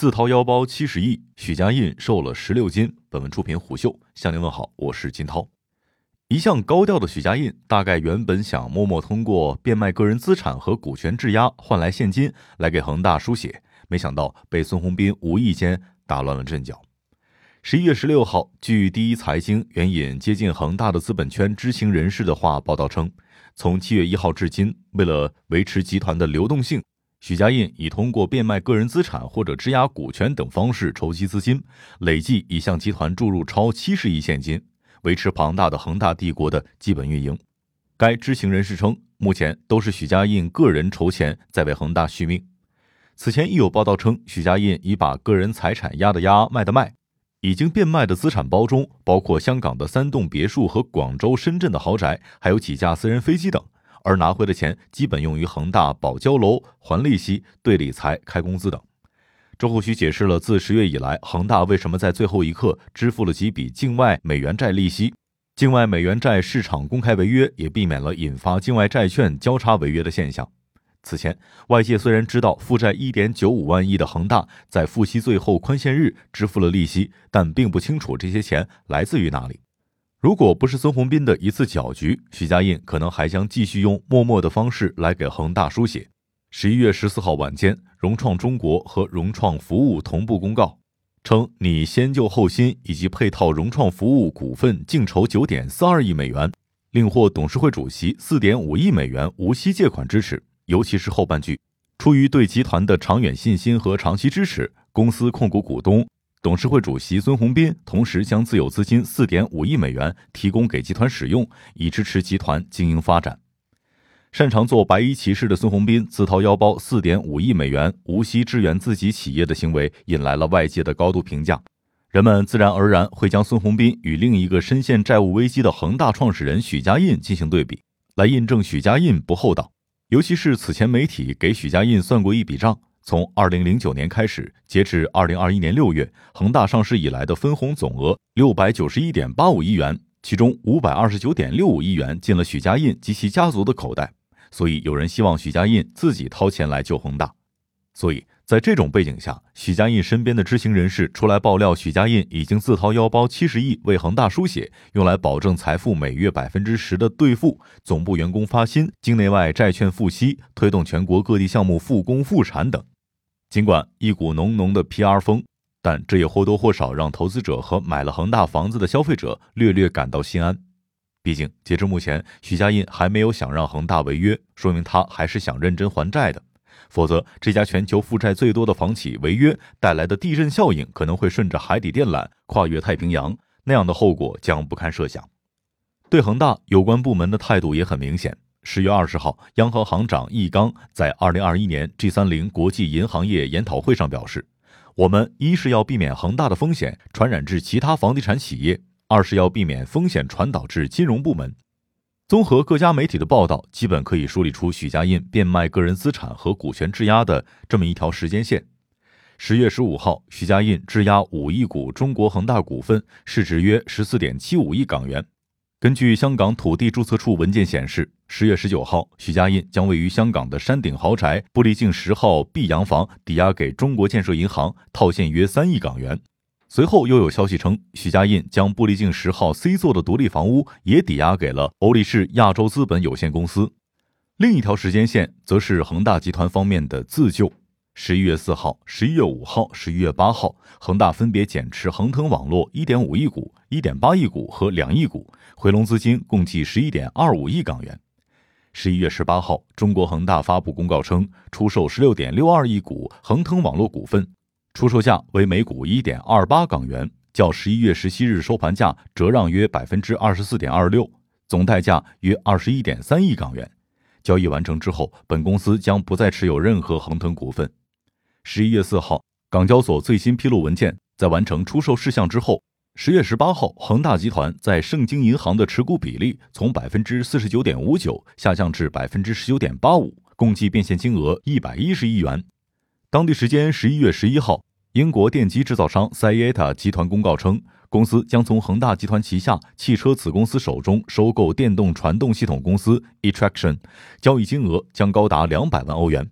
自掏腰包70亿，许家印瘦了16斤。本文出品虎嗅，向您问好，我是金涛。一向高调的许家印，大概原本想默默通过变卖个人资产和股权质押换来现金来给恒大输血，没想到被孙宏斌无意间打乱了阵脚。11月16号，据第一财经援引接近恒大的资本圈知情人士的话报道称，从7月1号至今，为了维持集团的流动性，许家印已通过变卖个人资产或者质押股权等方式筹集资金，累计已向集团注入超70亿现金，维持庞大的恒大帝国的基本运营。该知情人士称，目前都是许家印个人筹钱在为恒大续命。此前亦有报道称，许家印已把个人财产押的押，卖的卖，已经变卖的资产包中包括香港的3栋别墅和广州、深圳的豪宅，还有几架私人飞机等。而拿回的钱基本用于恒大保交楼、还利息、对理财、开工资等。周厚徐解释了自10月以来，恒大为什么在最后一刻支付了几笔境外美元债利息。境外美元债市场公开违约，也避免了引发境外债券交叉违约的现象。此前，外界虽然知道负债 1.95 万亿的恒大在付息最后宽限日支付了利息，但并不清楚这些钱来自于哪里。如果不是孙宏斌的一次搅局，许家印可能还将继续用默默的方式来给恒大输血。11月14号晚间，融创中国和融创服务同步公告，称拟先旧后新以及配套融创服务股份净筹 9.42 亿美元，另获董事会主席 4.5 亿美元无息借款支持。尤其是后半句，出于对集团的长远信心和长期支持，公司控股股东董事会主席孙宏斌同时将自有资金 4.5 亿美元提供给集团使用，以支持集团经营发展。擅长做白衣骑士的孙宏斌自掏腰包 4.5 亿美元无息支援自己企业的行为，引来了外界的高度评价。人们自然而然会将孙宏斌与另一个深陷债务危机的恒大创始人许家印进行对比，来印证许家印不厚道。尤其是此前媒体给许家印算过一笔账，从2009年开始，截至2021年6月，恒大上市以来的分红总额 691.85 亿元，其中 529.65 亿元进了许家印及其家族的口袋，所以有人希望许家印自己掏钱来救恒大。所以在这种背景下，许家印身边的知情人士出来爆料，许家印已经自掏腰包70亿为恒大输血，用来保证财富每月 10% 的兑付，总部员工发薪，境内外债券付息，推动全国各地项目复工复产等。尽管一股浓浓的 PR 风，但这也或多或少让投资者和买了恒大房子的消费者略略感到心安。毕竟截至目前，许家印还没有想让恒大违约，说明他还是想认真还债的。否则，这家全球负债最多的房企违约带来的地震效应可能会顺着海底电缆跨越太平洋，那样的后果将不堪设想。对恒大有关部门的态度也很明显。10月20号，央行行长易纲在2021年 G30 国际银行业研讨会上表示，我们一是要避免恒大的风险传染至其他房地产企业，二是要避免风险传导至金融部门。综合各家媒体的报道，基本可以梳理出许家印变卖个人资产和股权质押的这么一条时间线。10月15号，许家印质押5亿股中国恒大股份，市值约 14.75 亿港元。根据香港土地注册处文件显示，10月19号，许家印将位于香港的山顶豪宅布利径10号 B 洋房抵押给中国建设银行，套现约3亿港元。随后又有消息称，许家印将布利径10号 C 座的独立房屋也抵押给了欧力士亚洲资本有限公司。另一条时间线则是恒大集团方面的自救。11月4号、11月5号、11月8号，恒大分别减持恒腾网络 1.5 亿股、 1.8 亿股和2亿股，回笼资金共计 11.25 亿港元。11月18号，中国恒大发布公告称，出售 16.62 亿股恒腾网络股份，出售价为每股 1.28 港元，较11月17日收盘价折让约 24.26%， 总代价约 21.3 亿港元。交易完成之后，本公司将不再持有任何恒腾股份。11月4号，港交所最新披露文件，在完成出售事项之后，10月18号，恒大集团在盛京银行的持股比例从 49.59% 下降至 19.85%， 共计变现金额110亿元。当地时间11月11号，英国电机制造商 SIETA 集团公告称，公司将从恒大集团旗下汽车子公司手中收购电动传动系统公司 E-Traction， 交易金额将高达200万欧元。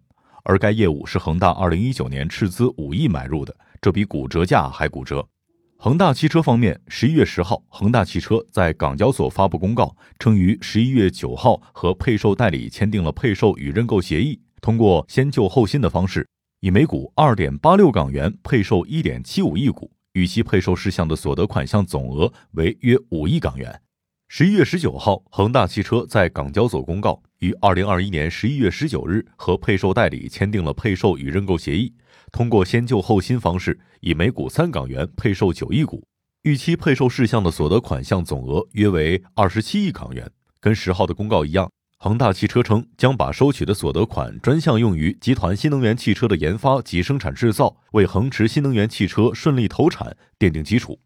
而该业务是恒大2019年斥资5亿买入的，这比骨折价还骨折。恒大汽车方面 ,11 月10号，恒大汽车在港交所发布公告，称于11月9号和配售代理签订了配售与认购协议，通过先旧后新的方式，以每股 2.86 港元配售 1.75 亿股，预期配售事项的所得款项总额为约5亿港元。11月19号，恒大汽车在港交所公告，于2021年11月19日和配售代理签订了配售与认购协议，通过先旧后新方式，以每股3港元配售9亿股，预期配售事项的所得款项总额约为27亿港元。跟10号的公告一样，恒大汽车称将把收取的所得款专项用于集团新能源汽车的研发及生产制造，为恒驰新能源汽车顺利投产奠定基础。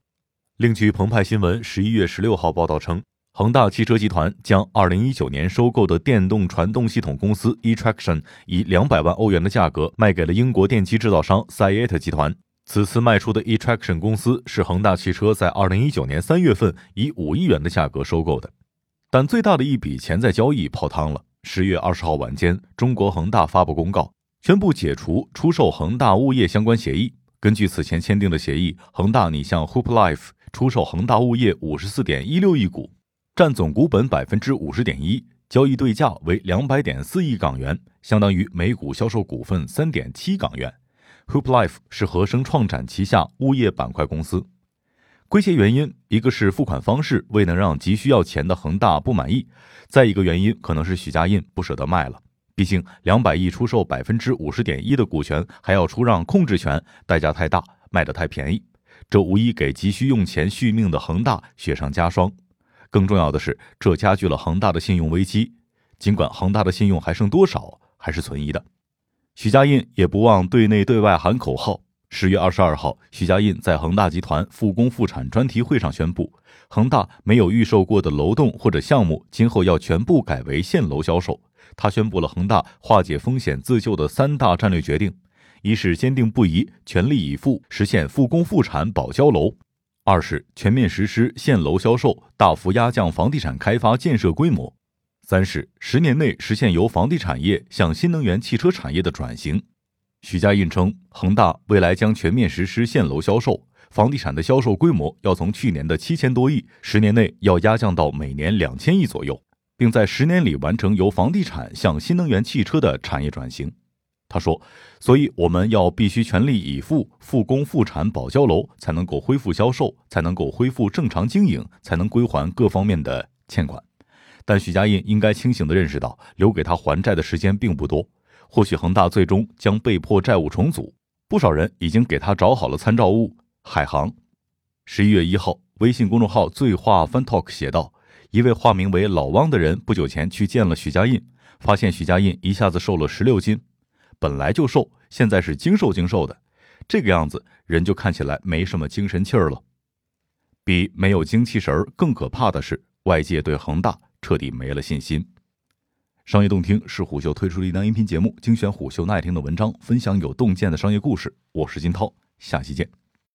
另据澎湃新闻11月16号报道称，恒大汽车集团将2019年收购的电动传动系统公司 E-Traction 以200万欧元的价格卖给了英国电机制造商 SIETA 集团。此次卖出的 E-Traction 公司是恒大汽车在2019年3月份以5亿元的价格收购的。但最大的一笔潜在交易泡汤了。10月20号晚间，中国恒大发布公告，宣布解除出售恒大物业相关协议。根据此前签订的协议，恒大拟向 Hoop Life 出售恒大物业 54.16 亿股，占总股本 50.1%， 交易对价为 200.4 亿港元，相当于每股销售股份 3.7 港元。Hoop Life 是和生创展旗下物业板块公司。归结原因，一个是付款方式未能让急需要钱的恒大不满意，再一个原因可能是许家印不舍得卖了，毕竟200亿出售 50.1% 的股权，还要出让控制权，代价太大，卖得太便宜，这无疑给急需用钱续命的恒大雪上加霜。更重要的是，这加剧了恒大的信用危机，尽管恒大的信用还剩多少还是存疑的。许家印也不忘对内对外喊口号。10月22号，许家印在恒大集团复工复产专题会上宣布，恒大没有预售过的楼栋或者项目，今后要全部改为现楼销售。他宣布了恒大化解风险自救的三大战略决定：一是坚定不移，全力以赴实现复工复产保交楼；二是全面实施现楼销售，大幅压降房地产开发建设规模；三是10年内实现由房地产业向新能源汽车产业的转型。许家印称，恒大未来将全面实施现楼销售，房地产的销售规模要从去年的7000多亿，10年内要压降到每年2000亿左右，并在10年里完成由房地产向新能源汽车的产业转型。他说，所以我们要必须全力以赴，复工复产保交楼，才能够恢复销售，才能够恢复正常经营，才能归还各方面的欠款。但许家印应该清醒地认识到，留给他还债的时间并不多。或许恒大最终将被迫债务重组，不少人已经给他找好了参照物海航。11月1号，微信公众号醉话翻 talk 写道，一位化名为老汪的人不久前去见了许家印，发现许家印一下子瘦了16斤，本来就瘦，现在是精瘦的，这个样子人就看起来没什么精神气儿了。比没有精气神儿更可怕的是，外界对恒大彻底没了信心。商业洞听是虎嗅推出的一档音频节目，精选虎嗅耐听的文章，分享有洞见的商业故事。我是金涛，下期见。